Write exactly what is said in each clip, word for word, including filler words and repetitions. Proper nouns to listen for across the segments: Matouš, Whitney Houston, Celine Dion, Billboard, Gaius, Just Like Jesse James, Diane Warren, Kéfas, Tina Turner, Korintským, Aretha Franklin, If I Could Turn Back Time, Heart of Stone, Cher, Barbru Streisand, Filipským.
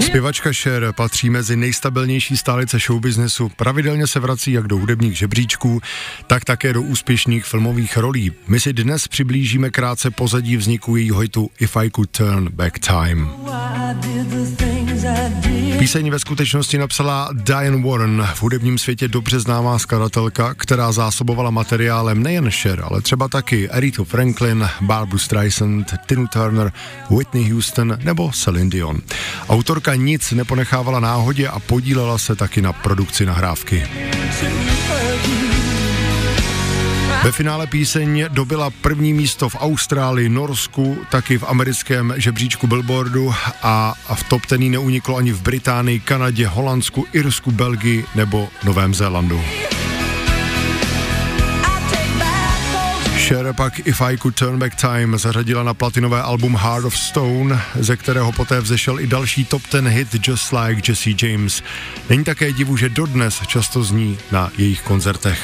Zpěvačka Cher patří mezi nejstabilnější stálice showbiznesu, pravidelně se vrací jak do hudebních žebříčků, tak také do úspěšných filmových rolí. My si dnes přiblížíme krátce pozadí vzniku jejího hitu If I Could Turn Back Time. Píseň ve skutečnosti napsala Diane Warren, v hudebním světě dobře známá skladatelka, která zásobovala materiálem nejen Cher, ale třeba taky Arethu Franklin, Barbru Streisand, Tinu Turner, Whitney Houston nebo Celine Dion. Autorka nic neponechávala náhodě a podílela se taky na produkci nahrávky. Ve finále píseň dobyla první místo v Austrálii, Norsku, taky v americkém žebříčku Billboardu a v top ten jí neuniklo ani v Británii, Kanadě, Holandsku, Irsku, Belgii nebo Novém Zélandu. Cher pak If I Could Turn Back Time zařadila na platinové album Heart of Stone, ze kterého poté vzešel i další top ten hit Just Like Jesse James. Není také divu, že dodnes často zní na jejich koncertech.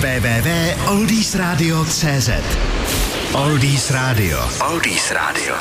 w w w tečka oldies radio tečka cz Oldies Radio. Oldies Radio.